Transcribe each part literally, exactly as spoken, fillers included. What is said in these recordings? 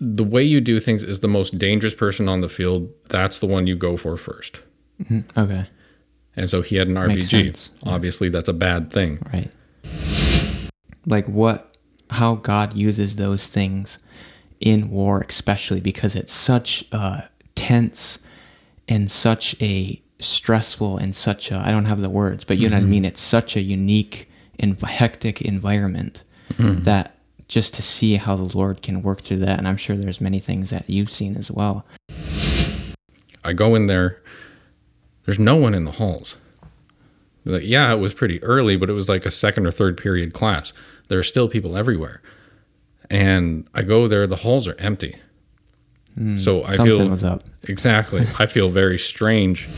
the way you do things is the most dangerous person on the field. That's the one you go for first. Mm-hmm. Okay. And so he had an R P G. Obviously, yeah. That's a bad thing. Right. Like what, how God uses those things in war, especially because it's such a tense and such a stressful and such a, I don't have the words, but you mm-hmm. know what I mean? It's such a unique and hectic environment mm-hmm. that just to see how the Lord can work through that. And I'm sure there's many things that you've seen as well. I go in there. There's no one in the halls. Like, yeah, it was pretty early, but it was like a second or third period class. There are still people everywhere. And I go there, the halls are empty. Mm, so I something feel... was up. Exactly. I feel very strange.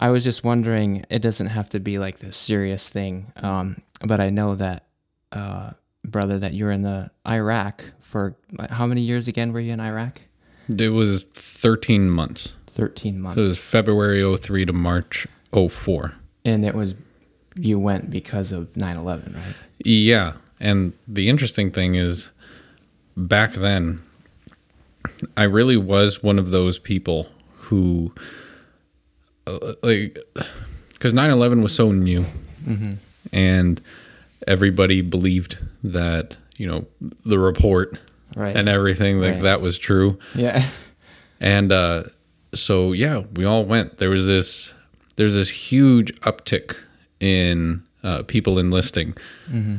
I was just wondering, it doesn't have to be like this serious thing, um, but I know that, uh, brother, that you were in the Iraq for... How many years again were you in Iraq? It was thirteen months. thirteen months. So it was February oh three to March oh four. And it was, you went because of nine eleven, right? Yeah. And the interesting thing is, back then, I really was one of those people who, uh, like, because nine eleven was so new, mm-hmm. and everybody believed that, you know, the report right. and everything, like, right. that was true. Yeah. And, uh, so yeah, we all went. There was this, there's this huge uptick in uh, people enlisting, mm-hmm.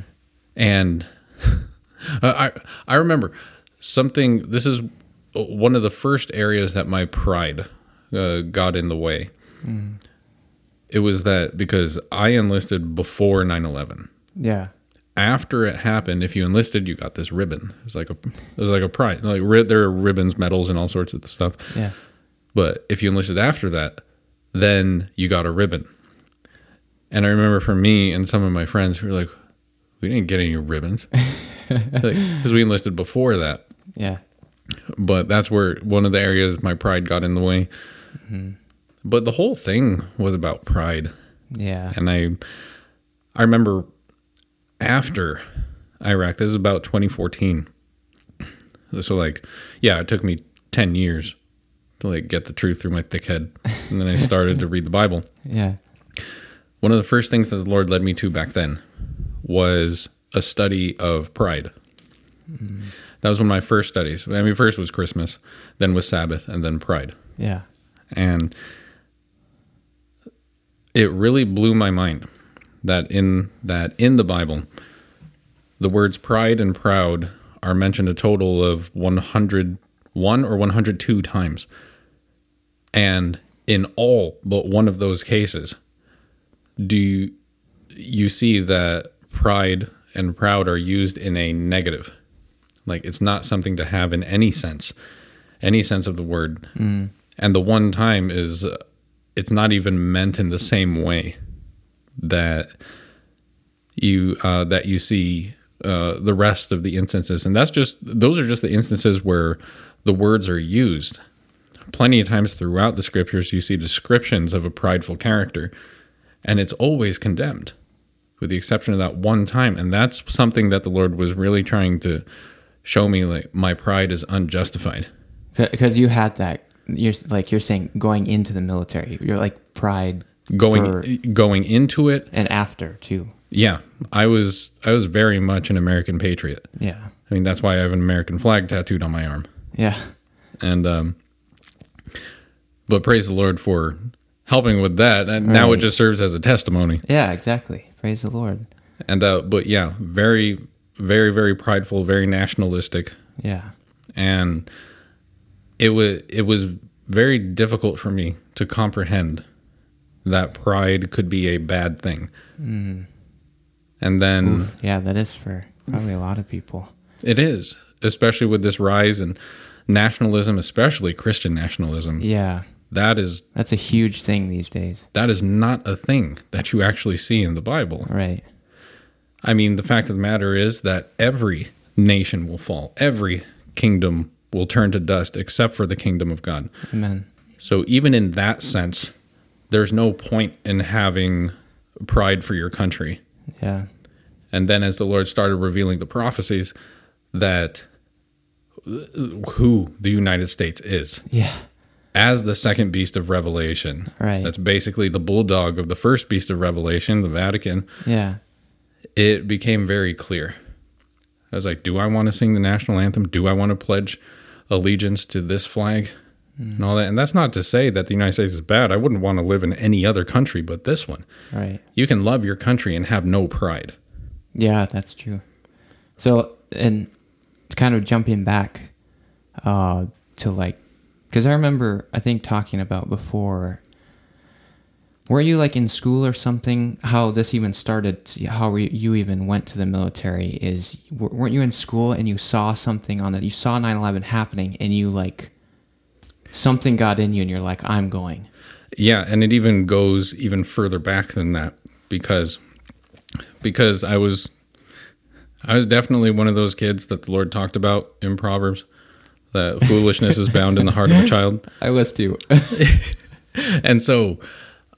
and uh, I I remember something. This is one of the first areas that my pride uh, got in the way. Mm. It was that because I enlisted before nine eleven. Yeah. After it happened, if you enlisted, you got this ribbon. It's like a it was like a pride. Like ri- there are ribbons, medals, and all sorts of stuff. Yeah. But if you enlisted after that, then you got a ribbon. And I remember for me and some of my friends, we were like, we didn't get any ribbons because like, we enlisted before that. Yeah. But that's where one of the areas my pride got in the way. Mm-hmm. But the whole thing was about pride. Yeah. And I, I remember after Iraq, this is about twenty fourteen. So like, yeah, it took me ten years. Like get the truth through my thick head, and then I started to read the Bible. Yeah. One of the first things that the Lord led me to back then was a study of pride. Mm. That was one of my first studies. I mean, first was Christmas, then was Sabbath, and then pride. Yeah. And it really blew my mind that in that in the Bible, the words pride and proud are mentioned a total of one hundred one or one hundred two times. And in all but one of those cases, do you, you see that pride and proud are used in a negative? Like, it's not something to have in any sense, any sense of the word. Mm. And the one time is, uh, it's not even meant in the same way that you uh, that you see uh, the rest of the instances. And that's just, those are just the instances where the words are used. Plenty of times throughout the scriptures, you see descriptions of a prideful character, and it's always condemned, with the exception of that one time. And that's something that the Lord was really trying to show me, like, my pride is unjustified. Because you had that, you're like you're saying going into the military, you're like pride going for, going into it and after too. Yeah, I was I was very much an American patriot. Yeah, I mean that's why I have an American flag tattooed on my arm. Yeah. And, um, but praise the Lord for helping with that. And right. Now it just serves as a testimony. Yeah, exactly. Praise the Lord. And, uh, but yeah, very, very, very prideful, very nationalistic. Yeah. And it was, it was very difficult for me to comprehend that pride could be a bad thing. Mm. And then, Oof. yeah, that is for probably a lot of people. It is. Especially with this rise in nationalism, especially Christian nationalism. Yeah. That is... That's a huge thing these days. That is not a thing that you actually see in the Bible. Right. I mean, the fact of the matter is that every nation will fall. Every kingdom will turn to dust except for the kingdom of God. Amen. So even in that sense, there's no point in having pride for your country. Yeah. And then as the Lord started revealing the prophecies that... who the United States is. Yeah. As the second beast of Revelation. Right. That's basically the bulldog of the first beast of Revelation, the Vatican. Yeah. It became very clear. I was like, do I want to sing the national anthem? Do I want to pledge allegiance to this flag mm. and all that? And that's not to say that the United States is bad. I wouldn't want to live in any other country but this one. Right. You can love your country and have no pride. Yeah, that's true. So, and kind of jumping back uh, to like, because I remember, I think, talking about before, were you like in school or something, how this even started, how you even went to the military is, weren't you in school and you saw something on that, you saw nine eleven happening and you like, something got in you and you're like, I'm going. Yeah, and it even goes even further back than that because, because I was... I was definitely one of those kids that the Lord talked about in Proverbs, that foolishness is bound in the heart of a child. I was too. And so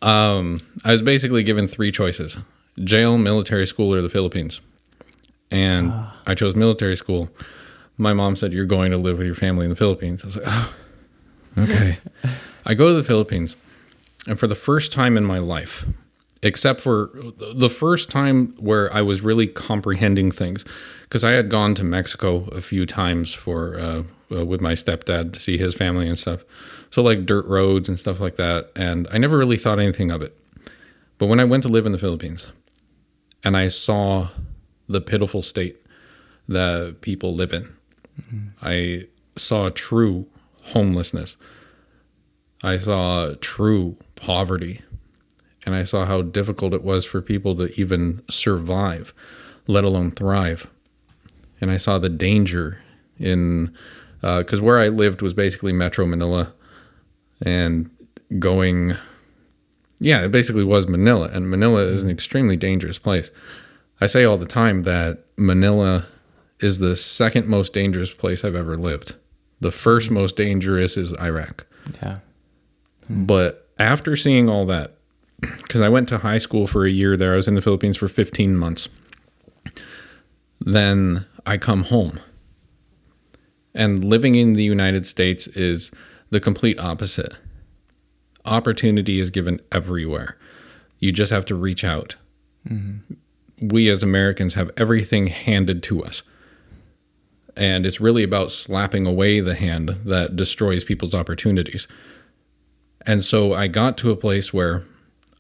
um, I was basically given three choices, jail, military school, or the Philippines. And uh. I chose military school. My mom said, you're going to live with your family in the Philippines. I was like, oh, okay. I go to the Philippines, and for the first time in my life, except for the first time where I was really comprehending things, because I had gone to Mexico a few times for uh, with my stepdad to see his family and stuff. So like dirt roads and stuff like that. And I never really thought anything of it. But when I went to live in the Philippines and I saw the pitiful state that people live in, mm-hmm. I saw true homelessness. I saw true poverty. And I saw how difficult it was for people to even survive, let alone thrive. And I saw the danger in, uh, because where I lived was basically Metro Manila and going, yeah, it basically was Manila. And Manila is an extremely dangerous place. I say all the time that Manila is the second most dangerous place I've ever lived. The first most dangerous is Iraq. Yeah. Hmm. But after seeing all that, because I went to high school for a year there. I was in the Philippines for fifteen months. Then I come home. And living in the United States is the complete opposite. Opportunity is given everywhere. You just have to reach out. Mm-hmm. We as Americans have everything handed to us. And it's really about slapping away the hand that destroys people's opportunities. And so I got to a place where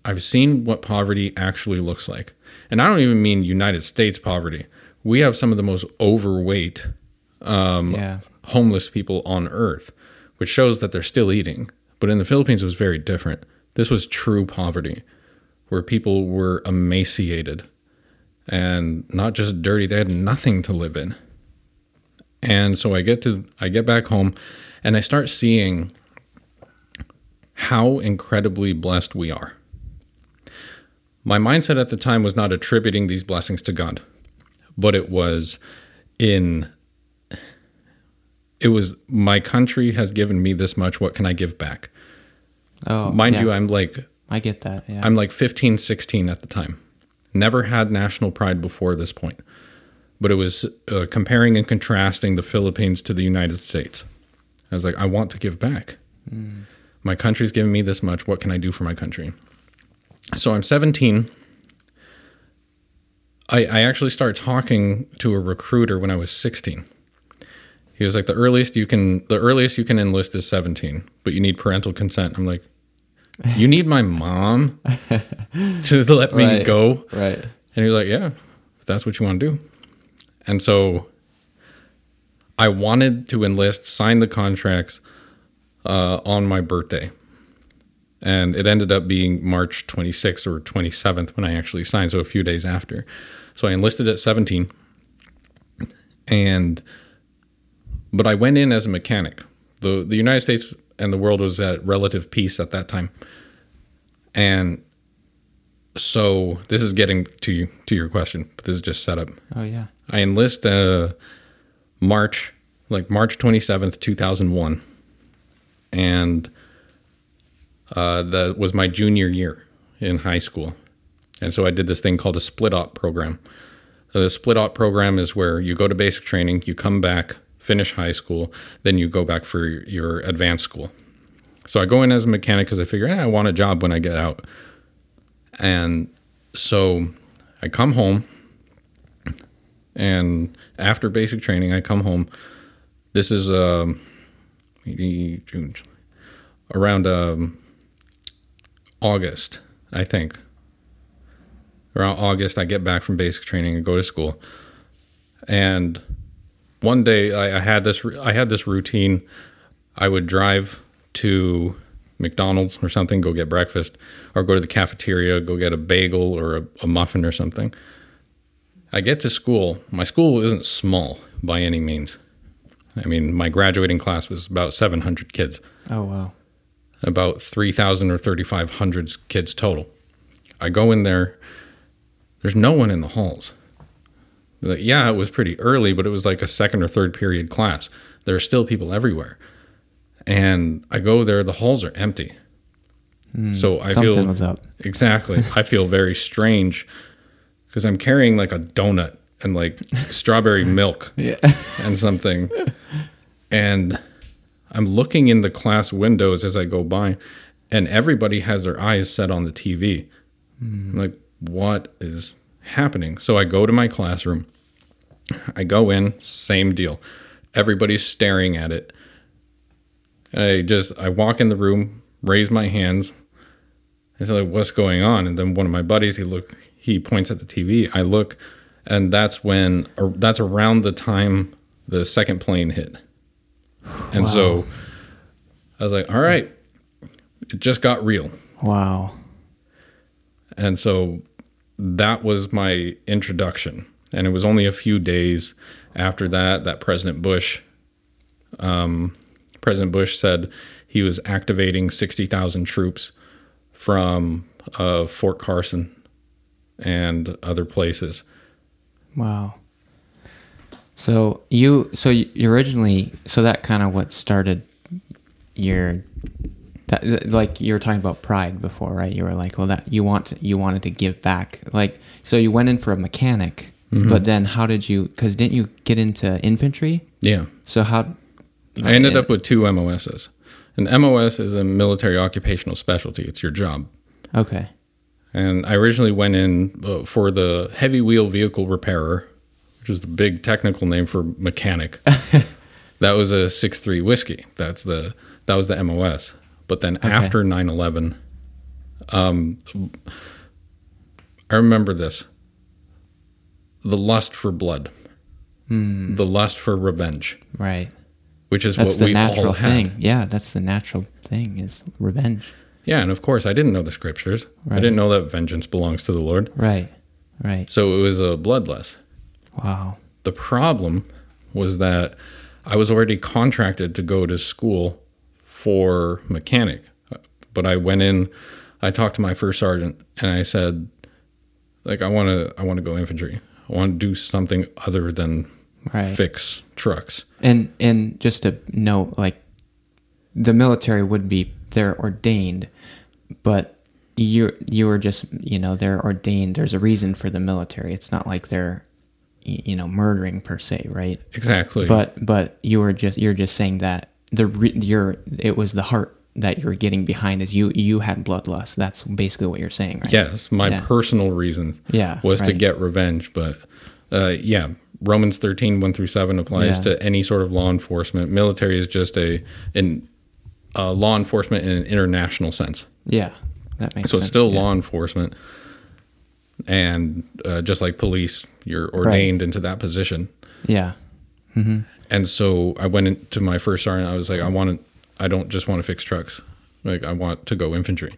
I've seen what poverty actually looks like. And I don't even mean United States poverty. We have some of the most overweight um, yeah. homeless people on earth, which shows that they're still eating. But in the Philippines, it was very different. This was true poverty, where people were emaciated and not just dirty. They had nothing to live in. And so I get to I get back home and I start seeing how incredibly blessed we are. My mindset at the time was not attributing these blessings to God, but it was in, it was, my country has given me this much, what can I give back? Oh, Mind yeah. you, I'm like... I get that, yeah. I'm like fifteen, sixteen at the time. Never had national pride before this point. But it was uh, comparing and contrasting the Philippines to the United States. I was like, I want to give back. Mm. My country's given me this much, what can I do for my country? So I'm seventeen. I, I actually started talking to a recruiter when I was sixteen. He was like, the earliest you can the earliest you can enlist is seventeen, but you need parental consent. I'm like, you need my mom to let me right, go? Right. And he was like, yeah, if that's what you want to do. And so I wanted to enlist, sign the contracts uh, on my birthday. And it ended up being March twenty-sixth or twenty-seventh when I actually signed, so a few days after. So I enlisted at seventeen. And but I went in as a mechanic. The the United States and the world was at relative peace at that time. And so this is getting to to your question, but this is just set up. Oh yeah. I enlist uh, March like March twenty-seventh, two thousand one. And Uh, that was my junior year in high school. And so I did this thing called a split-op program. So the split-op program is where you go to basic training, you come back, finish high school, then you go back for your advanced school. So I go in as a mechanic because I figure, eh, I want a job when I get out. And so I come home, and after basic training, I come home. This is um, June, around um, August, I think. Around August, I get back from basic training and go to school. And one day, I, I had this. I had this routine. I would drive to McDonald's or something, go get breakfast, or go to the cafeteria, go get a bagel or a, a muffin or something. I get to school. My school isn't small by any means. I mean, my graduating class was about seven hundred kids. Oh, wow. About three thousand or thirty-five hundred kids total. I go in there. There's no one in the halls. Like, yeah, it was pretty early, but it was like a second or third period class. There are still people everywhere. And I go there, the halls are empty. Mm, so I something feel was up. Exactly. I feel very strange because I'm carrying like a donut and like strawberry milk yeah. and something. And I'm looking in the class windows as I go by, and everybody has their eyes set on the T V. Mm. I'm like, what is happening? So I go to my classroom. I go in, same deal. Everybody's staring at it. I just, I walk in the room, raise my hands, and say, like, what's going on? And then one of my buddies, he look, he points at the T V. I look, and that's when, or that's around the time the second plane hit. And wow. So I was like, all right, it just got real. Wow. And so that was my introduction. And it was only a few days after that, that President Bush, um, President Bush said he was activating sixty thousand troops from uh, Fort Carson and other places. Wow. So you, so you originally, so that kind of what started your, that, like you were talking about pride before, right? You were like, well, that you want, you wanted to give back. Like, so you went in for a mechanic, mm-hmm. but then how did you, because didn't you get into infantry? Yeah. So how... I ended up with two M O S's. An M O S is a military occupational specialty. It's your job. Okay. And I originally went in uh, for the heavy wheel vehicle repairer, which is the big technical name for mechanic. That was a six three whiskey. That's the that was the M O S. But then okay. after nine eleven, um, I remember this. The lust for blood. Mm. The lust for revenge. Right. Which is that's what we all had. That's the natural thing. Yeah, that's the natural thing is revenge. Yeah, and of course, I didn't know the scriptures. Right. I didn't know that vengeance belongs to the Lord. Right, right. So it was a bloodlust. Wow. The problem was that I was already contracted to go to school for mechanic. But I went in, I talked to my first sergeant, and I said, like, I want to I want to go infantry. I want to do something other than... Right. Fix trucks. And and just to note, like, the military would be, they're ordained, but you you were just, you know, they're ordained. There's a reason for the military. It's not like they're, you know, murdering per se, right? Exactly. But but you were just you're just saying that the your it was the heart that you're getting behind is you you had bloodlust. That's basically what you're saying, right? Yes, my yeah. personal reason yeah, was right. to get revenge, but uh, yeah. Romans thirteen, one through seven applies yeah. to any sort of law enforcement. Military is just a in uh, law enforcement in an international sense. Yeah, that makes so sense. So it's still yeah. law enforcement. And uh, just like police, you're ordained right. into that position. Yeah. Mm-hmm. And so I went into my first sergeant. I was like, I want to, I don't just want to fix trucks. Like, I want to go infantry.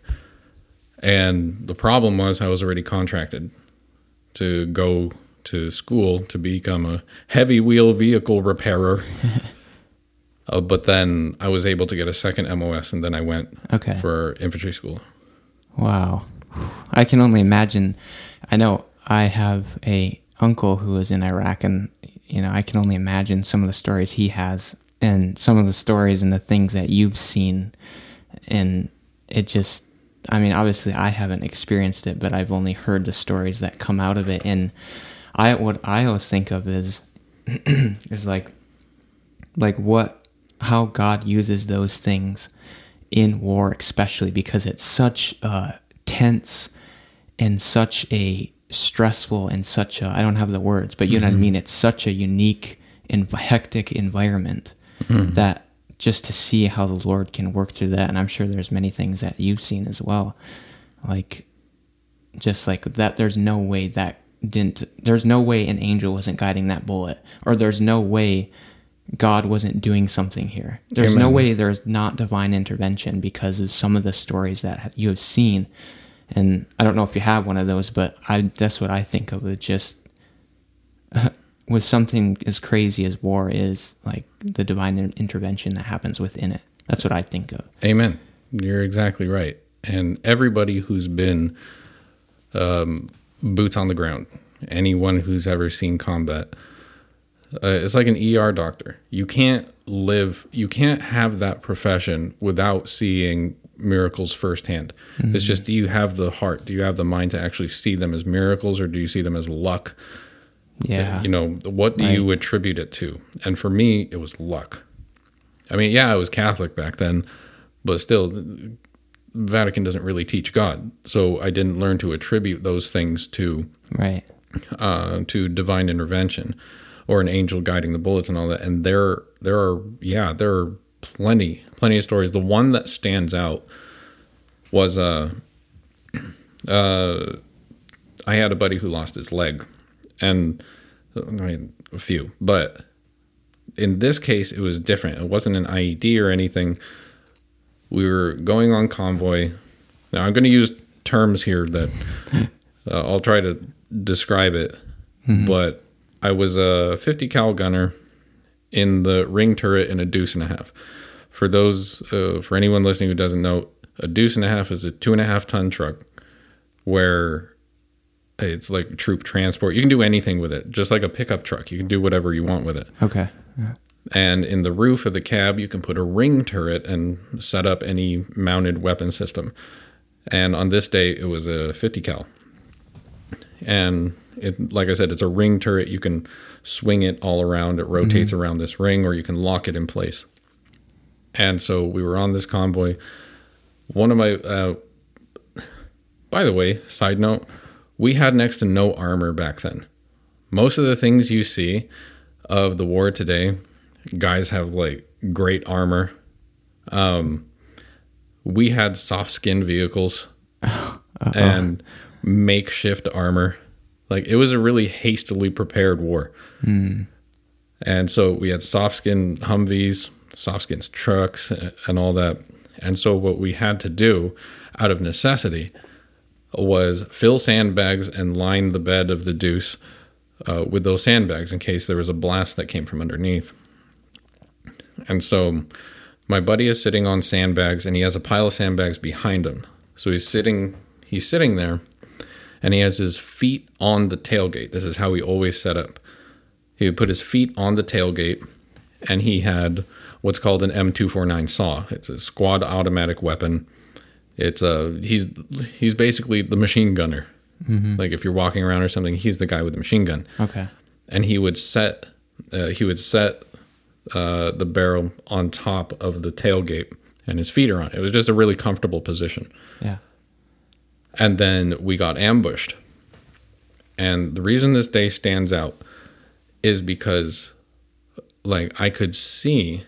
And the problem was I was already contracted to go to school to become a heavy wheel vehicle repairer. uh, but then I was able to get a second M O S, and then I went okay. for infantry school. Wow. I can only imagine. I know I have a uncle who is in Iraq, and you know, I can only imagine some of the stories he has and some of the stories and the things that you've seen. And it just, I mean, obviously I haven't experienced it, but I've only heard the stories that come out of it. And I what I always think of is is like like what, how God uses those things in war, especially because it's such a tense and such a stressful and such a, I don't have the words, but you mm-hmm. know what I mean? It's such a unique and hectic environment mm-hmm. that just to see how the Lord can work through that. And I'm sure there's many things that you've seen as well. Like, just like that, there's no way that didn't, there's no way an angel wasn't guiding that bullet, or there's no way God wasn't doing something here. There's Amen. No way there's not divine intervention because of some of the stories that you have seen. And I don't know if you have one of those, but I, that's what I think of it. Just uh, with something as crazy as war is, like the divine intervention that happens within it. That's what I think of. Amen. You're exactly right. And everybody who's been um, boots on the ground, anyone who's ever seen combat, uh, it's like an E R doctor. You can't live, you can't have that profession without seeing miracles firsthand. Mm-hmm. It's just, do you have the heart? Do you have the mind to actually see them as miracles, or do you see them as luck? Yeah. You know, what do right. you attribute it to? And for me, it was luck. I mean, yeah, I was Catholic back then, but still, the Vatican doesn't really teach God. So I didn't learn to attribute those things to right uh, to divine intervention or an angel guiding the bullets and all that. And there, there are, yeah, there are plenty, plenty of stories. The one that stands out was uh, uh, I had a buddy who lost his leg. And I mean, a few, but in this case, it was different. It wasn't an I E D or anything. We were going on convoy. Now, I'm going to use terms here that uh, I'll try to describe it, mm-hmm. but I was a fifty cal gunner in the ring turret in a deuce and a half. For those, uh, for anyone listening who doesn't know, a deuce and a half is a two and a half ton truck where it's like troop transport. You can do anything with it, just like a pickup truck. You can do whatever you want with it. Okay. Yeah. And in the roof of the cab, you can put a ring turret and set up any mounted weapon system. And on this day, it was a fifty cal. And it, like I said, it's a ring turret. You can swing it all around. It rotates mm-hmm. around this ring, or you can lock it in place. And so we were on this convoy. One of my, uh, by the way, side note, we had next to no armor back then. Most of the things you see of the war today, guys have like great armor. Um, we had soft-skinned vehicles oh, uh-oh. and makeshift armor. Like, it was a really hastily prepared war. Mm. And so we had soft-skinned Humvees, soft-skinned trucks, and all that. And so what we had to do out of necessity was fill sandbags and line the bed of the deuce uh, with those sandbags in case there was a blast that came from underneath. And so my buddy is sitting on sandbags, and he has a pile of sandbags behind him. So he's sitting, he's sitting there, and he has his feet on the tailgate. This is how he always set up. He would put his feet on the tailgate, and he had what's called an M two forty-nine saw. It's a squad automatic weapon. It's a, he's, he's basically the machine gunner. Mm-hmm. Like, if you're walking around or something, he's the guy with the machine gun. Okay. And he would set, uh, he would set, uh, the barrel on top of the tailgate, and his feet are on it. It was just a really comfortable position. Yeah. And then we got ambushed. And the reason this day stands out is because, like, I could see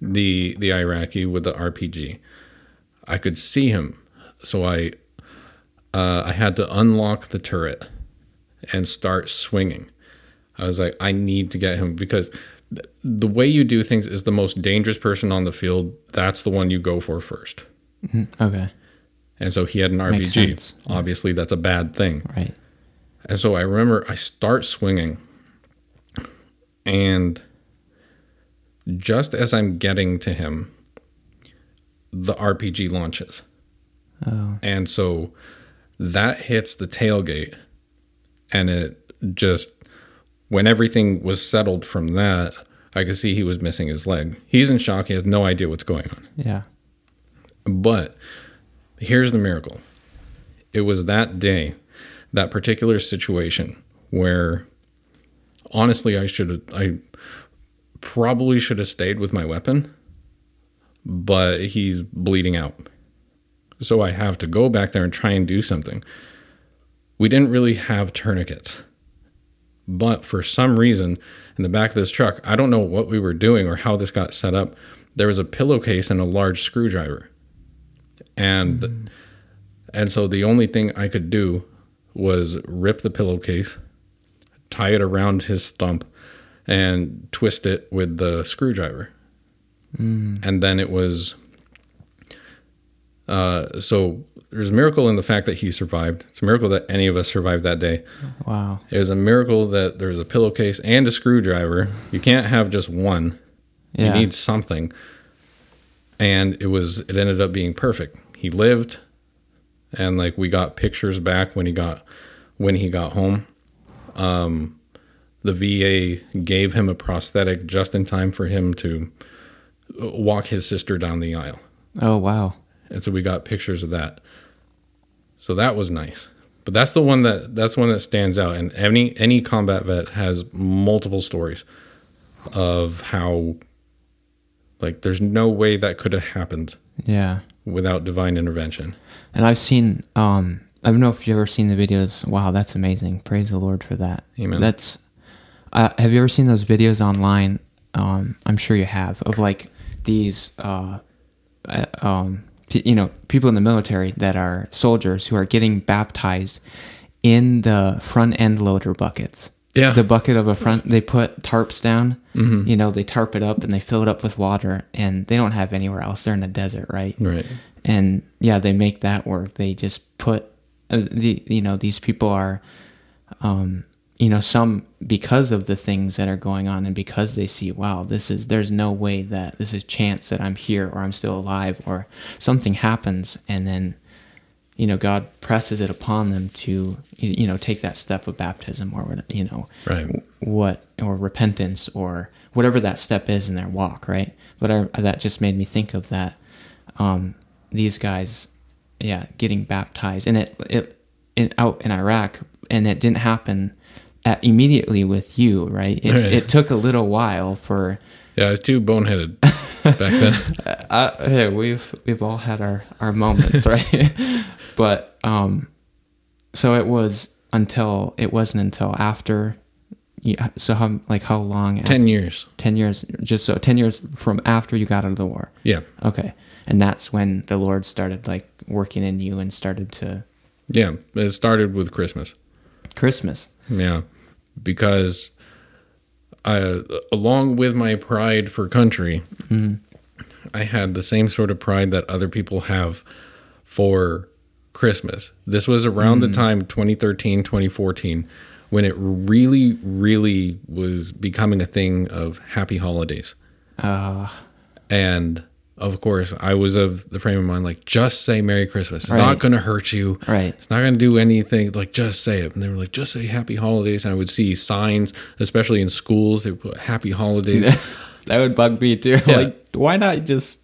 the, the Iraqi with the R P G. I could see him, so I uh, I had to unlock the turret and start swinging. I was like, I need to get him, because th- the way you do things is the most dangerous person on the field. That's the one you go for first. Mm-hmm. Okay. And so he had an R P G. Obviously, that's a bad thing. Right. And so I remember I start swinging, and just as I'm getting to him, the R P G launches. Oh. And so that hits the tailgate, and it just, when everything was settled from that, I could see he was missing his leg. He's in shock. He has no idea what's going on. Yeah. But here's the miracle. It was that day, that particular situation, where honestly I should have, I probably should have stayed with my weapon, but he's bleeding out. So I have to go back there and try and do something. We didn't really have tourniquets. But for some reason, in the back of this truck, I don't know what we were doing or how this got set up, there was a pillowcase and a large screwdriver. And mm. and so the only thing I could do was rip the pillowcase, tie it around his stump, and twist it with the screwdriver. Mm. And then it was... Uh, so there's a miracle in the fact that he survived. It's a miracle that any of us survived that day. Wow. It was a miracle that there's a pillowcase and a screwdriver. You can't have just one. Yeah. You need something. And it was, it ended up being perfect. He lived, and like we got pictures back when he got, when he got home. Um, the V A gave him a prosthetic just in time for him to walk his sister down the aisle. Oh, wow. And so we got pictures of that. So that was nice. But that's the one that that's one that stands out. And any any combat vet has multiple stories of how, like, there's no way that could have happened. Yeah. Without divine intervention. And I've seen, um, I don't know if you've ever seen the videos. Wow, that's amazing. Praise the Lord for that. Amen. That's. Uh, have you ever seen those videos online? Um, I'm sure you have, of like these. Uh, um. You know, people in the military that are soldiers who are getting baptized in the front end loader buckets. Yeah. The bucket of a front, they put tarps down, mm-hmm. you know, they tarp it up and they fill it up with water, and they don't have anywhere else. They're in the desert, right? Right. And yeah, they make that work. They just put, uh, the you know, these people are, um, you know, some, because of the things that are going on and because they see, wow, this is, there's no way that this is chance that I'm here or I'm still alive or something happens. And then, you know, God presses it upon them to, you know, take that step of baptism or, you know, right. what, or repentance or whatever that step is in their walk. Right. But I, that just made me think of that. Um, these guys, yeah, getting baptized, and it, it, it out in Iraq, and it didn't happen At immediately with you, right? It, right? It took a little while for. Yeah, I was too boneheaded back then. I, hey, we've we've all had our, our moments, right? But um, so it was until it wasn't until after. Yeah, so how like how long? Ten after, years. Ten years, just so ten years from after you got out of the war. Yeah. Okay, and that's when the Lord started like working in you and started to. Yeah, it started with Christmas. Christmas. Yeah. Because I, along with my pride for country, mm-hmm. I had the same sort of pride that other people have for Christmas. This was around mm-hmm. the time, twenty thirteen, twenty fourteen, when it really, really was becoming a thing of happy holidays. Uh, and, of course, I was of the frame of mind, like, just say Merry Christmas. It's right. not going to hurt you. Right. It's not going to do anything. Like, just say it. And they were like, just say Happy Holidays. And I would see signs, especially in schools, they would put Happy Holidays. That would bug me, too. Yeah. Like, why not just...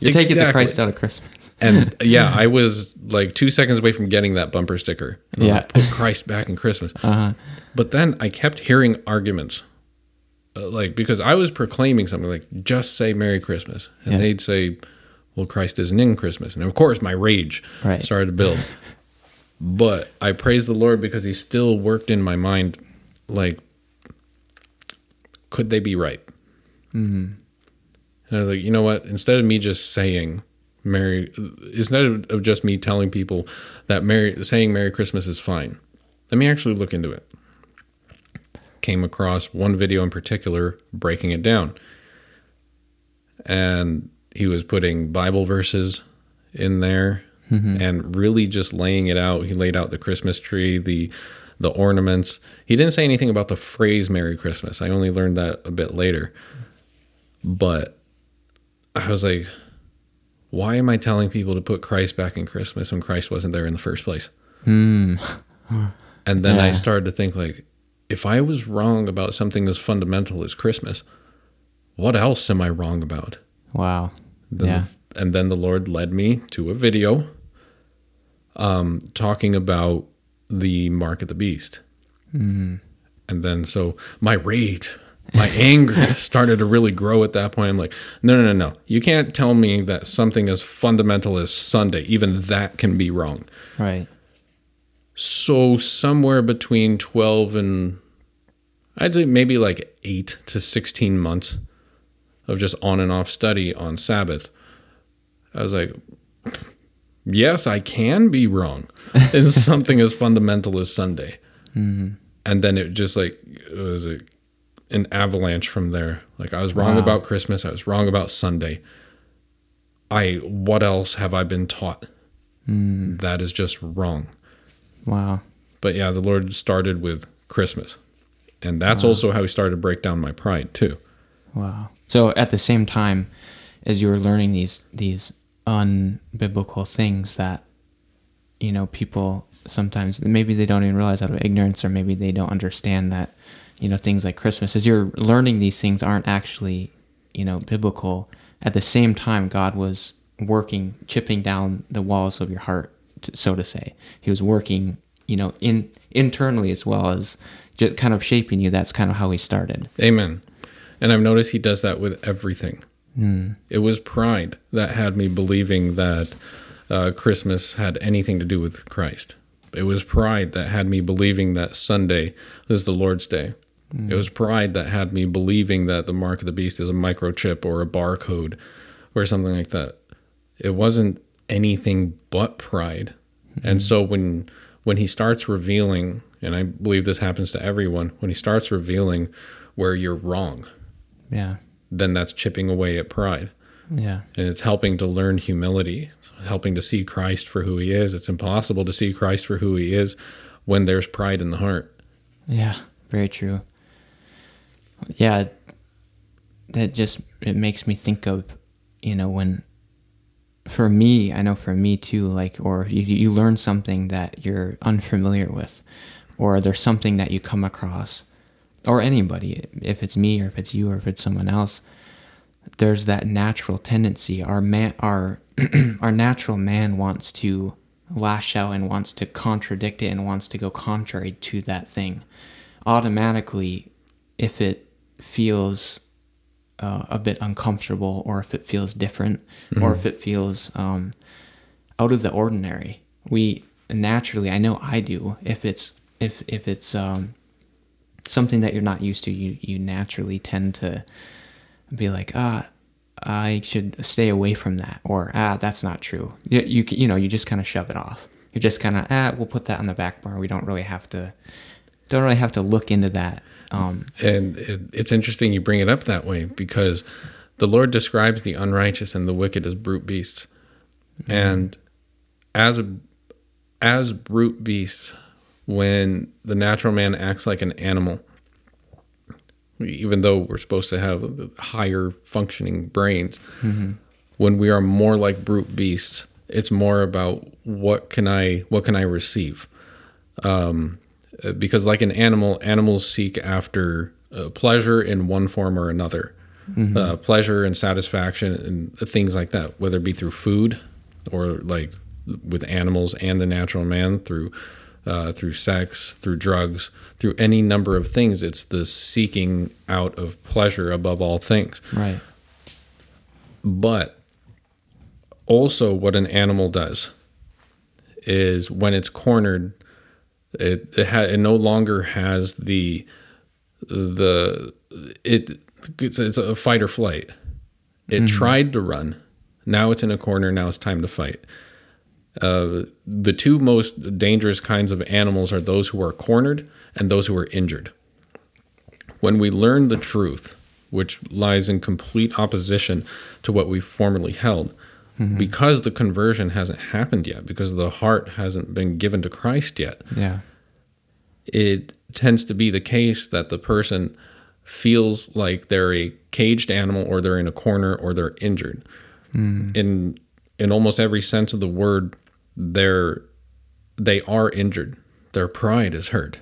You're exactly. taking the Christ out of Christmas. And, yeah, I was, like, two seconds away from getting that bumper sticker. And yeah. Like, put Christ back in Christmas. Uh-huh. But then I kept hearing arguments. Like, because I was proclaiming something like, just say Merry Christmas. And yeah. they'd say, well, Christ isn't in Christmas. And of course, my rage right. started to build. But I praise the Lord because he still worked in my mind, like, could they be right? Mm-hmm. And I was like, you know what? Instead of me just saying Merry, instead of just me telling people that Merry, saying Merry Christmas is fine, let me actually look into it. Came across one video in particular breaking it down, and he was putting Bible verses in there mm-hmm. and really just laying it out. He laid out the Christmas tree, the the ornaments. He didn't say anything about the phrase Merry Christmas. I only learned that a bit later. But I was like, why am I telling people to put Christ back in Christmas when Christ wasn't there in the first place? Mm. And then yeah. I started to think, like, if I was wrong about something as fundamental as Christmas, what else am I wrong about? Wow. Then yeah. the, and then the Lord led me to a video um, talking about the mark of the beast. Mm-hmm. And then so my rage My anger started to really grow at that point. I'm like, no, no, no, no. You can't tell me that something as fundamental as Sunday, even that can be wrong. Right. So somewhere between twelve and I'd say maybe like eight to sixteen months of just on and off study on Sabbath, I was like, yes, I can be wrong in something as fundamental as Sunday. Mm-hmm. And then it just like, it was like an avalanche from there. Like I was wrong wow. about Christmas. I was wrong about Sunday. I, what else have I been taught? Mm. That is just wrong. Wow. But yeah, the Lord started with Christmas. And that's wow. also how he started to break down my pride too. Wow. So at the same time as you were learning these these unbiblical things that, you know, people sometimes, maybe they don't even realize out of ignorance, or maybe they don't understand that, you know, things like Christmas, as you're learning these things aren't actually, you know, biblical. At the same time, God was working, chipping down the walls of your heart, so to say. He was working, you know, in internally as well as just kind of shaping you. That's kind of how he started. Amen. And I've noticed he does that with everything. Mm. It was pride that had me believing that uh, Christmas had anything to do with Christ. It was pride that had me believing that Sunday is the Lord's Day. Mm. It was pride that had me believing that the mark of the beast is a microchip or a barcode or something like that. It wasn't anything but pride. Mm-hmm. And so when when he starts revealing, and I believe this happens to everyone, when he starts revealing where you're wrong, yeah, then that's chipping away at pride. Yeah. And it's helping to learn humility, it's helping to see Christ for who he is. It's impossible to see Christ for who he is when there's pride in the heart. Yeah, very true. Yeah, that just, it makes me think of, you know, when, for me, I know for me too, like, or you, you learn something that you're unfamiliar with, or there's something that you come across, or anybody, if it's me or if it's you or if it's someone else, there's that natural tendency. Our man, our our natural man wants to lash out and wants to contradict it and wants to go contrary to that thing. Automatically, if it feels uh, a bit uncomfortable, or if it feels different, mm-hmm. or if it feels um, out of the ordinary, we naturally, I know I do. If it's if if it's um, something that you're not used to, you you naturally tend to be like, ah, I should stay away from that, or ah, that's not true. You you, you know, you just kind of shove it off. You're just kind of ah, we'll put that on the back burner. We don't really have to, don't really have to look into that. Um, and it, it's interesting you bring it up that way, because the Lord describes the unrighteous and the wicked as brute beasts, mm-hmm. and as a as brute beasts, when the natural man acts like an animal. Even though we're supposed to have higher functioning brains, mm-hmm. when we are more like brute beasts, it's more about what can I what can I receive? Um, because like an animal, animals seek after uh, pleasure in one form or another, mm-hmm. uh, pleasure and satisfaction and things like that, whether it be through food or like with animals and the natural man through. Uh, through sex, through drugs, through any number of things. It's the seeking out of pleasure above all things. Right. But also what an animal does is when it's cornered, it it, ha- it no longer has the, the it it's, it's a fight or flight. It mm-hmm. tried to run. Now it's in a corner. Now it's time to fight. Uh, the two most dangerous kinds of animals are those who are cornered and those who are injured. When we learn the truth, which lies in complete opposition to what we formerly held, mm-hmm. because the conversion hasn't happened yet, because the heart hasn't been given to Christ yet, yeah. it tends to be the case that the person feels like they're a caged animal, or they're in a corner, or they're injured. Mm. In in almost every sense of the word, they're, they are injured. Their pride is hurt,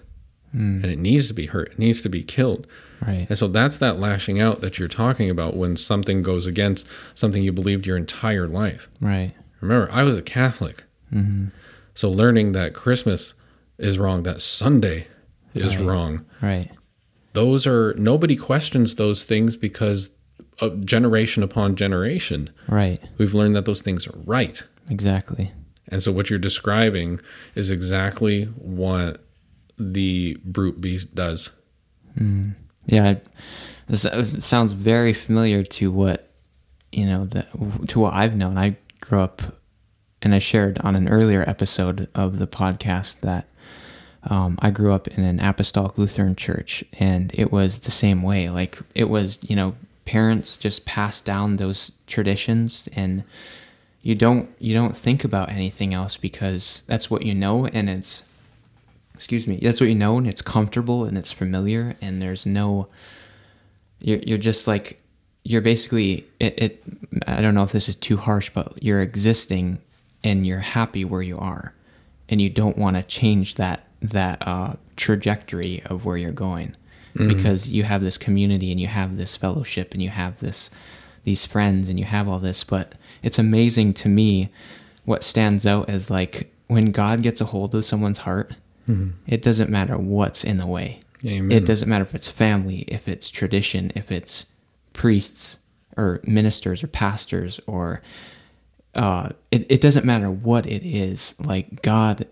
mm. and it needs to be hurt. It needs to be killed. Right. And so that's that lashing out that you're talking about when something goes against something you believed your entire life. Right. Remember, I was a Catholic. Mm-hmm. So learning that Christmas is wrong, that Sunday is right. wrong. Right. those are, nobody questions those things because of generation upon generation. Right. We've learned that those things are right. Exactly. And so what you're describing is exactly what the brute beast does. Mm. Yeah. This sounds very familiar to what, you know, the, to what I've known. I grew up, and I shared on an earlier episode of the podcast that um, I grew up in an apostolic Lutheran church, and it was the same way. Like, it was, you know, parents just passed down those traditions, and you don't you don't think about anything else because that's what you know, and it's excuse me that's what you know, and it's comfortable and it's familiar, and there's no you're you're just like you're basically it, it I don't know if this is too harsh, but you're existing and you're happy where you are, and you don't want to change that that uh, trajectory of where you're going. Mm-hmm. Because you have this community and you have this fellowship and you have this these friends and you have all this. But it's amazing to me what stands out as like when God gets a hold of someone's heart, mm-hmm. it doesn't matter what's in the way. Amen. It doesn't matter if it's family, if it's tradition, if it's priests or ministers or pastors or uh, it, it doesn't matter what it is. Like, God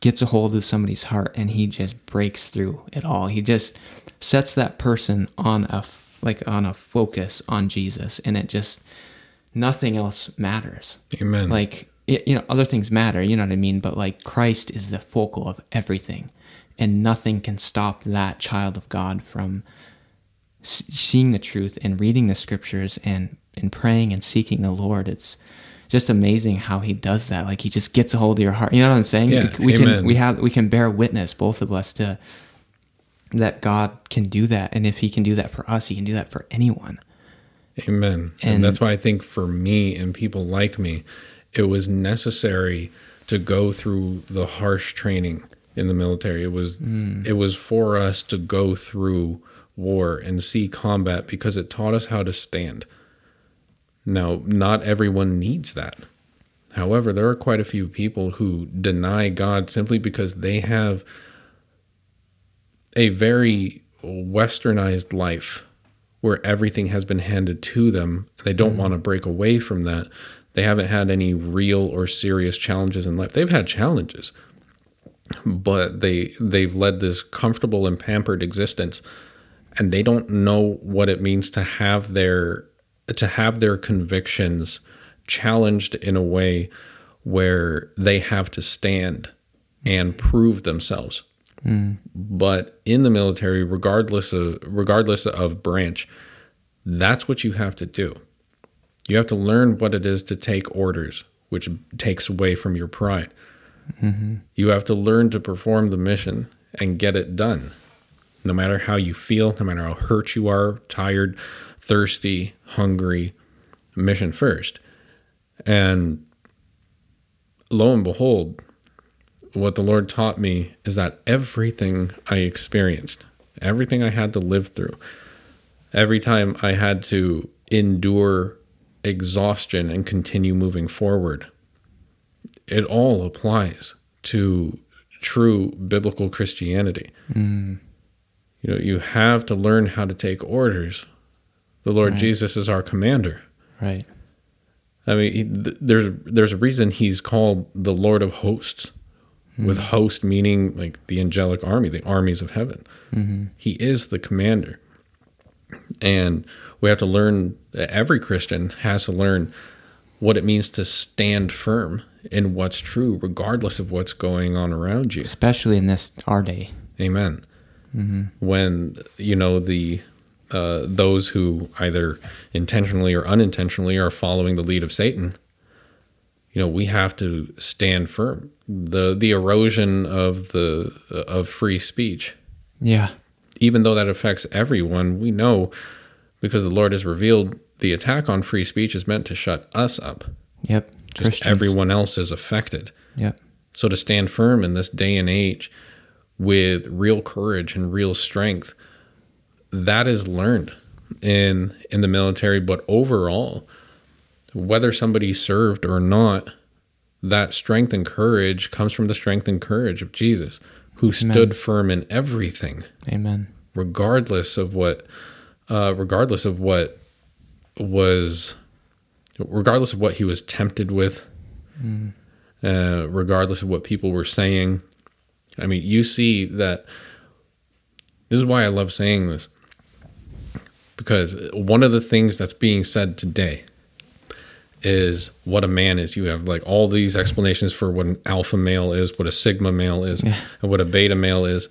gets a hold of somebody's heart and he just breaks through it all. He just sets that person on a like on a focus on Jesus, and it just nothing else matters. Amen. Like, it, you know, other things matter, you know what I mean, but like Christ is the focal of everything, and nothing can stop that child of God from s- seeing the truth and reading the scriptures and and praying and seeking the Lord. It's just amazing how he does that. Like, he just gets a hold of your heart. You know what I'm saying? Yeah, we we can we have we can bear witness, both of us, to that God can do that. And if he can do that for us, he can do that for anyone. Amen. And, and that's why I think for me and people like me, it was necessary to go through the harsh training in the military. It was mm. it was for us to go through war and see combat because it taught us how to stand. Now, not everyone needs that. However, there are quite a few people who deny God simply because they have a very westernized life where everything has been handed to them. They don't mm-hmm. want to break away from that. They haven't had any real or serious challenges in life. They've had challenges, but they, they've led this comfortable and pampered existence, and they don't know what it means to have their... to have their convictions challenged in a way where they have to stand and prove themselves. Mm. But in the military, regardless of regardless of branch, that's what you have to do. You have to learn what it is to take orders, which takes away from your pride. Mm-hmm. You have to learn to perform the mission and get it done. No matter how you feel, no matter how hurt you are, tired, thirsty, hungry, mission first. And lo and behold, what the Lord taught me is that everything I experienced, everything I had to live through, every time I had to endure exhaustion and continue moving forward, it all applies to true biblical Christianity. Mm. You know, you have to learn how to take orders. The Lord right. Jesus is our commander. Right. I mean, he, th- there's there's a reason he's called the Lord of Hosts, mm-hmm. with host meaning like the angelic army, the armies of heaven. Mm-hmm. He is the commander. And we have to learn, every Christian has to learn what it means to stand firm in what's true, regardless of what's going on around you. Especially in this, our day. Amen. Mm-hmm. When, you know, the... Uh, those who either intentionally or unintentionally are following the lead of Satan, you know, we have to stand firm. The the erosion of the of free speech. Yeah. Even though that affects everyone, we know because the Lord has revealed the attack on free speech is meant to shut us up. Yep. Just Christians. Everyone else is affected. Yep. So to stand firm in this day and age with real courage and real strength, that is learned in in the military, but overall, whether somebody served or not, that strength and courage comes from the strength and courage of Jesus, who Amen. Stood firm in everything. Amen. regardless of what, uh, regardless of what was, regardless of what he was tempted with, mm. uh, regardless of what people were saying. I mean, you see that. This is why I love saying this, because one of the things that's being said today is what a man is. You have like all these explanations for what an alpha male is, what a sigma male is, yeah. and what a beta male is,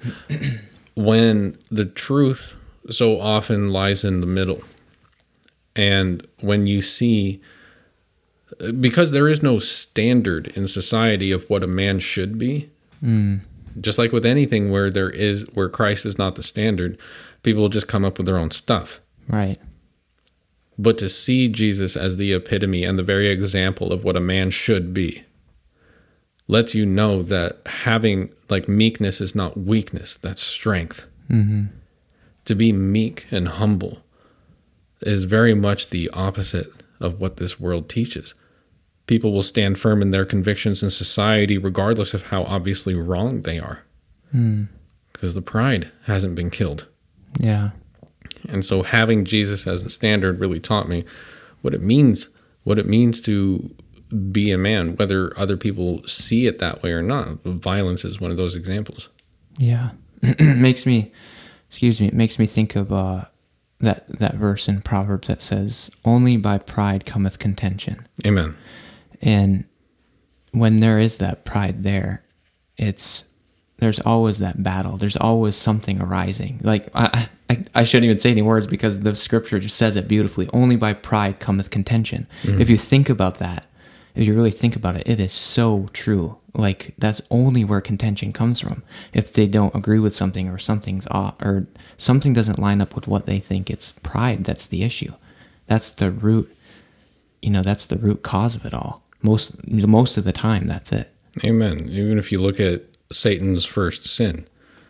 when the truth so often lies in the middle. And when you see, because there is no standard in society of what a man should be, mm. just like with anything where there is, where Christ is not the standard, people just come up with their own stuff. Right. But to see Jesus as the epitome and the very example of what a man should be lets you know that having, like, meekness is not weakness, that's strength. Mm-hmm. To be meek and humble is very much the opposite of what this world teaches. People will stand firm in their convictions in society regardless of how obviously wrong they are, because mm. the pride hasn't been killed. Yeah. And so having Jesus as the standard really taught me what it means, what it means to be a man, whether other people see it that way or not. Violence is one of those examples. Yeah. It makes me, excuse me, it makes me think of uh, that, that verse in Proverbs that says, only by pride cometh contention. Amen. And when there is that pride there, it's, there's always that battle. There's always something arising. Like, I, I, I shouldn't even say any words because the scripture just says it beautifully. Only by pride cometh contention. Mm-hmm. If you think about that, if you really think about it, it is so true. Like, that's only where contention comes from. If they don't agree with something or something's off, or something doesn't line up with what they think, it's pride that's the issue. That's the root, you know, that's the root cause of it all. Most, most of the time, that's it. Amen. Even if you look at Satan's first sin.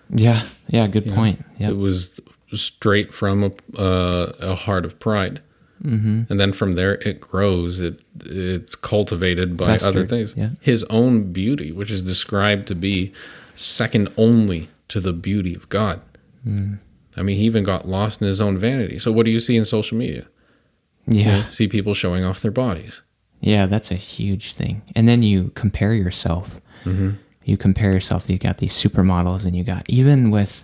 Yeah, yeah, good yeah. point. Yep. It was straight from a, uh, a heart of pride. Mm-hmm. And then from there it grows, it it's cultivated by Pastor, other things. Yeah. His own beauty, which is described to be second only to the beauty of God. Mm. I mean, he even got lost in his own vanity. So what do you see in social media? Yeah. You see people showing off their bodies. Yeah, that's a huge thing. And then you compare yourself. Mm-hmm. You compare yourself, you got these supermodels, and you got, even with,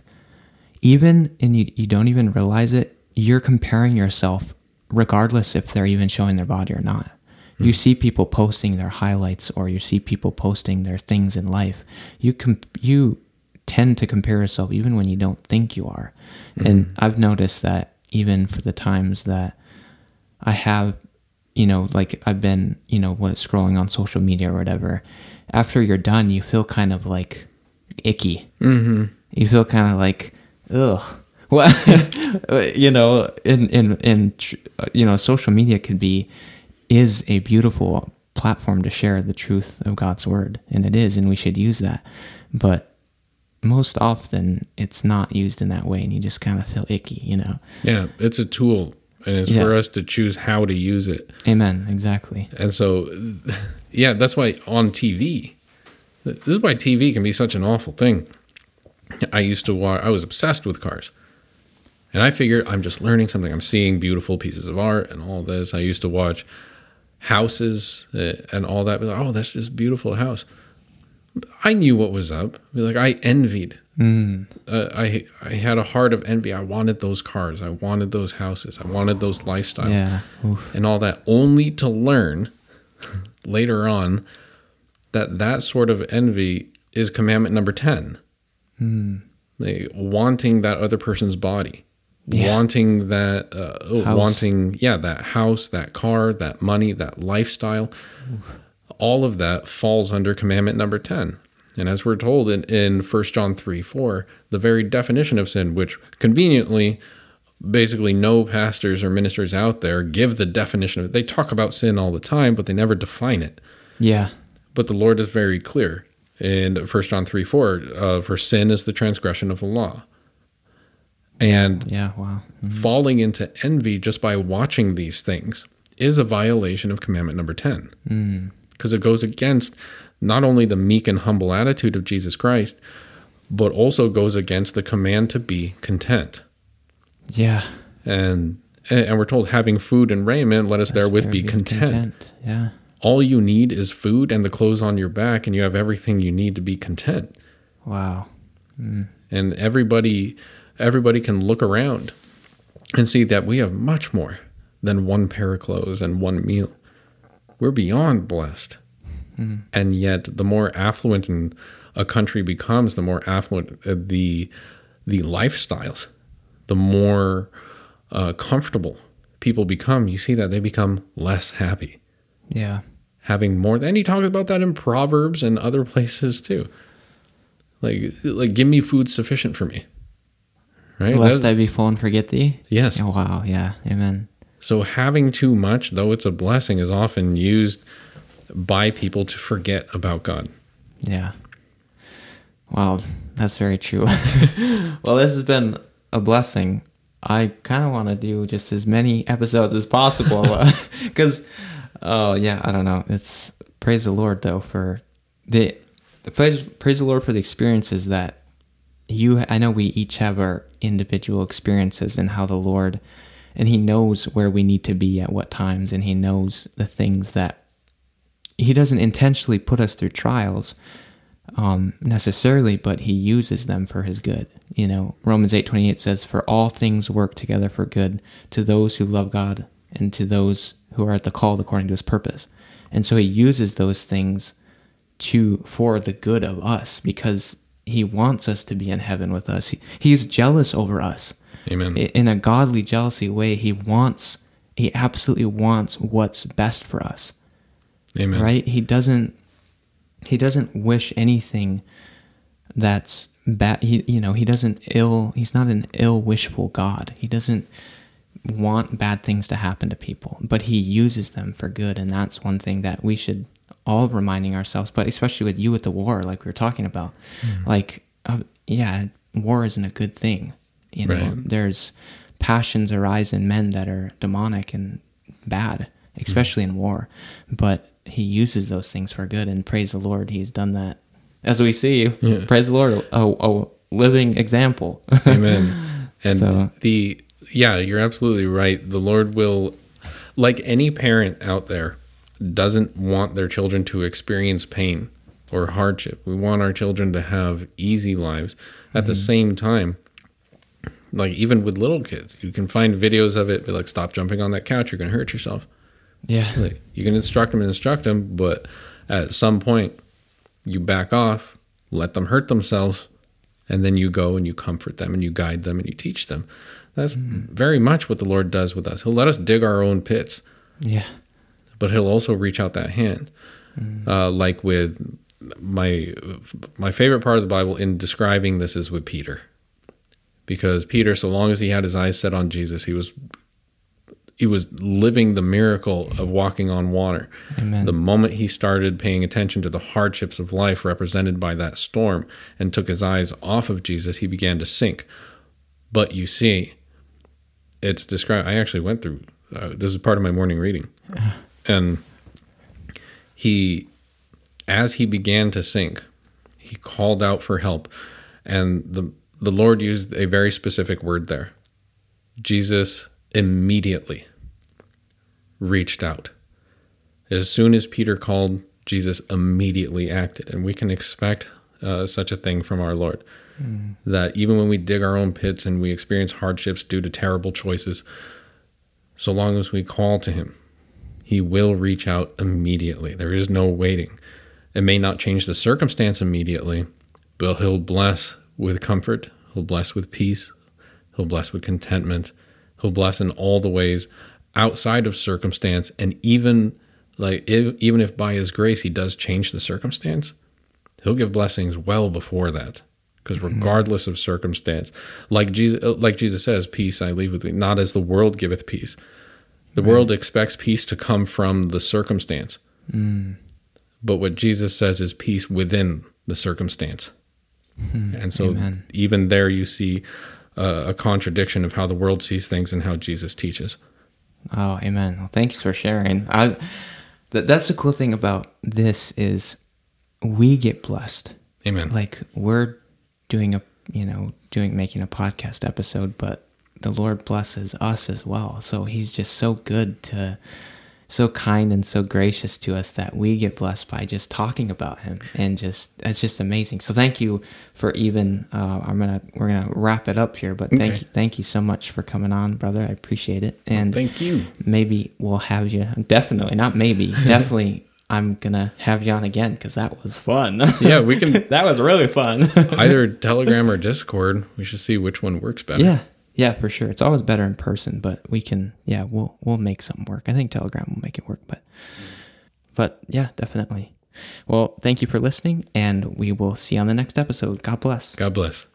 even, and you, you don't even realize it, you're comparing yourself regardless if they're even showing their body or not. Mm. You see people posting their highlights, or you see people posting their things in life. You com- you tend to compare yourself even when you don't think you are. Mm. And I've noticed that even for the times that I have, you know, like I've been, you know, what, scrolling on social media or whatever, after you're done, you feel kind of like icky. Mm-hmm. You feel kind of like, ugh. Well, you know, in, in, in, you know, social media could be, is a beautiful platform to share the truth of God's word. And it is, and we should use that. But most often it's not used in that way. And you just kind of feel icky, you know? Yeah. It's a tool. And it's yeah. for us to choose how to use it. Amen. Exactly. And so, yeah, that's why on T V, this is why T V can be such an awful thing. I used to watch, I was obsessed with cars. And I figured I'm just learning something. I'm seeing beautiful pieces of art and all this. I used to watch houses and all that. Like, oh, that's just a beautiful house. I knew what was up. Like, I envied. Mm. Uh, I I had a heart of envy. I wanted those cars. I wanted those houses. I wanted those lifestyles, yeah. and all that. Only to learn later on that that sort of envy is commandment number ten. Mm. Like, wanting that other person's body, yeah. wanting that, uh, house. wanting yeah, that house, that car, that money, that lifestyle. Oof. All of that falls under commandment number ten. And as we're told in, in First John three four, the very definition of sin, which conveniently, basically no pastors or ministers out there give the definition of it. They talk about sin all the time, but they never define it. Yeah. But the Lord is very clear in First John three four, uh, for sin is the transgression of the law. And yeah, wow. Mm-hmm. falling into envy just by watching these things is a violation of commandment number ten. Mm. Because it goes against not only the meek and humble attitude of Jesus Christ, but also goes against the command to be content. Yeah. And and we're told, having food and raiment, let us therewith there be, be content. content. Yeah. All you need is food and the clothes on your back, and you have everything you need to be content. Wow. Mm. And everybody, everybody can look around and see that we have much more than one pair of clothes and one meal. We're beyond blessed. Mm. And yet, the more affluent and a country becomes, the more affluent the the lifestyles, the more uh, comfortable people become. You see that they become less happy. Yeah. Having more. And he talks about that in Proverbs and other places too. Like, like give me food sufficient for me. Right? Lest That's, I be full and forget thee? Yes. Oh, wow. Yeah. Amen. So having too much, though it's a blessing, is often used by people to forget about God. Yeah. Wow, that's very true. Well, this has been a blessing. I kind of want to do just as many episodes as possible. Because, oh, uh, yeah, I don't know. It's praise the Lord, though, for the... Praise, praise the Lord for the experiences that you... I know we each have our individual experiences and how the Lord... And He knows where we need to be at what times, and He knows the things that... He doesn't intentionally put us through trials, um, necessarily, but He uses them for His good. You know, Romans eight twenty-eight says, "For all things work together for good to those who love God and to those who are at the called according to His purpose." And so He uses those things to for the good of us, because He wants us to be in heaven with us. He, he's jealous over us. Amen. In a godly jealousy way, he wants, he absolutely wants what's best for us. Amen. Right? He doesn't, he doesn't wish anything that's bad. He, you know, he doesn't ill, he's not an ill-wishful God. He doesn't want bad things to happen to people, but he uses them for good. And that's one thing that we should all reminding ourselves, but especially with you at the war, like we were talking about, mm. like, uh, yeah, war isn't a good thing. You know, right. There's passions arise in men that are demonic and bad, especially mm. in war. But he uses those things for good, and praise the Lord, he's done that. As we see, yeah. Praise the Lord, a, a living example. Amen. And so. the, yeah, you're absolutely right. The Lord will, like any parent out there, doesn't want their children to experience pain or hardship. We want our children to have easy lives. At mm-hmm. the same time, like even with little kids, you can find videos of it, but like, stop jumping on that couch, you're going to hurt yourself. Yeah. Like, you can instruct them and instruct them, but at some point you back off, let them hurt themselves, and then you go and you comfort them and you guide them and you teach them. That's mm-hmm. very much what the Lord does with us. He'll let us dig our own pits. Yeah. But he'll also reach out that hand. Mm. Uh, like with my my favorite part of the Bible in describing this is with Peter. Because Peter, so long as he had his eyes set on Jesus, he was he was living the miracle of walking on water. Amen. The moment he started paying attention to the hardships of life represented by that storm and took his eyes off of Jesus, he began to sink. But you see, it's described... I actually went through... Uh, this is part of my morning reading. And he, as he began to sink, he called out for help. And the, the Lord used a very specific word there. Jesus immediately reached out. As soon as Peter called, Jesus immediately acted. And we can expect uh, such a thing from our Lord. Mm. That even when we dig our own pits and we experience hardships due to terrible choices, so long as we call to him, he will reach out immediately. There is no waiting. It may not change the circumstance immediately, but he'll bless with comfort. He'll bless with peace. He'll bless with contentment. He'll bless in all the ways outside of circumstance. And even like if, even if by his grace he does change the circumstance, he'll give blessings well before that. Because regardless mm-hmm. of circumstance, like Jesus, like Jesus says, "Peace I leave with thee, not as the world giveth peace." The right. world expects peace to come from the circumstance. Mm. But what Jesus says is peace within the circumstance. Mm-hmm. And so Amen. Even there you see uh, a contradiction of how the world sees things and how Jesus teaches. Oh, amen. Well, thanks for sharing. I, th- that's the cool thing about this is we get blessed. Amen. Like we're doing a, you know, doing, making a podcast episode, but the Lord blesses us as well. So he's just so good to, so kind and so gracious to us that we get blessed by just talking about him, and just, it's just amazing. So thank you for even, uh, I'm going to, we're going to wrap it up here, but thank okay. you, thank you so much for coming on, brother. I appreciate it. And well, thank you. Maybe we'll have you, definitely, not maybe, definitely I'm going to have you on again, because that was fun. Yeah, we can. That was really fun. Either Telegram or Discord. We should see which one works better. Yeah. Yeah, for sure. It's always better in person, but we can, yeah, we'll we'll make something work. I think Telegram will make it work, but but yeah, definitely. Well, thank you for listening, and we will see you on the next episode. God bless. God bless.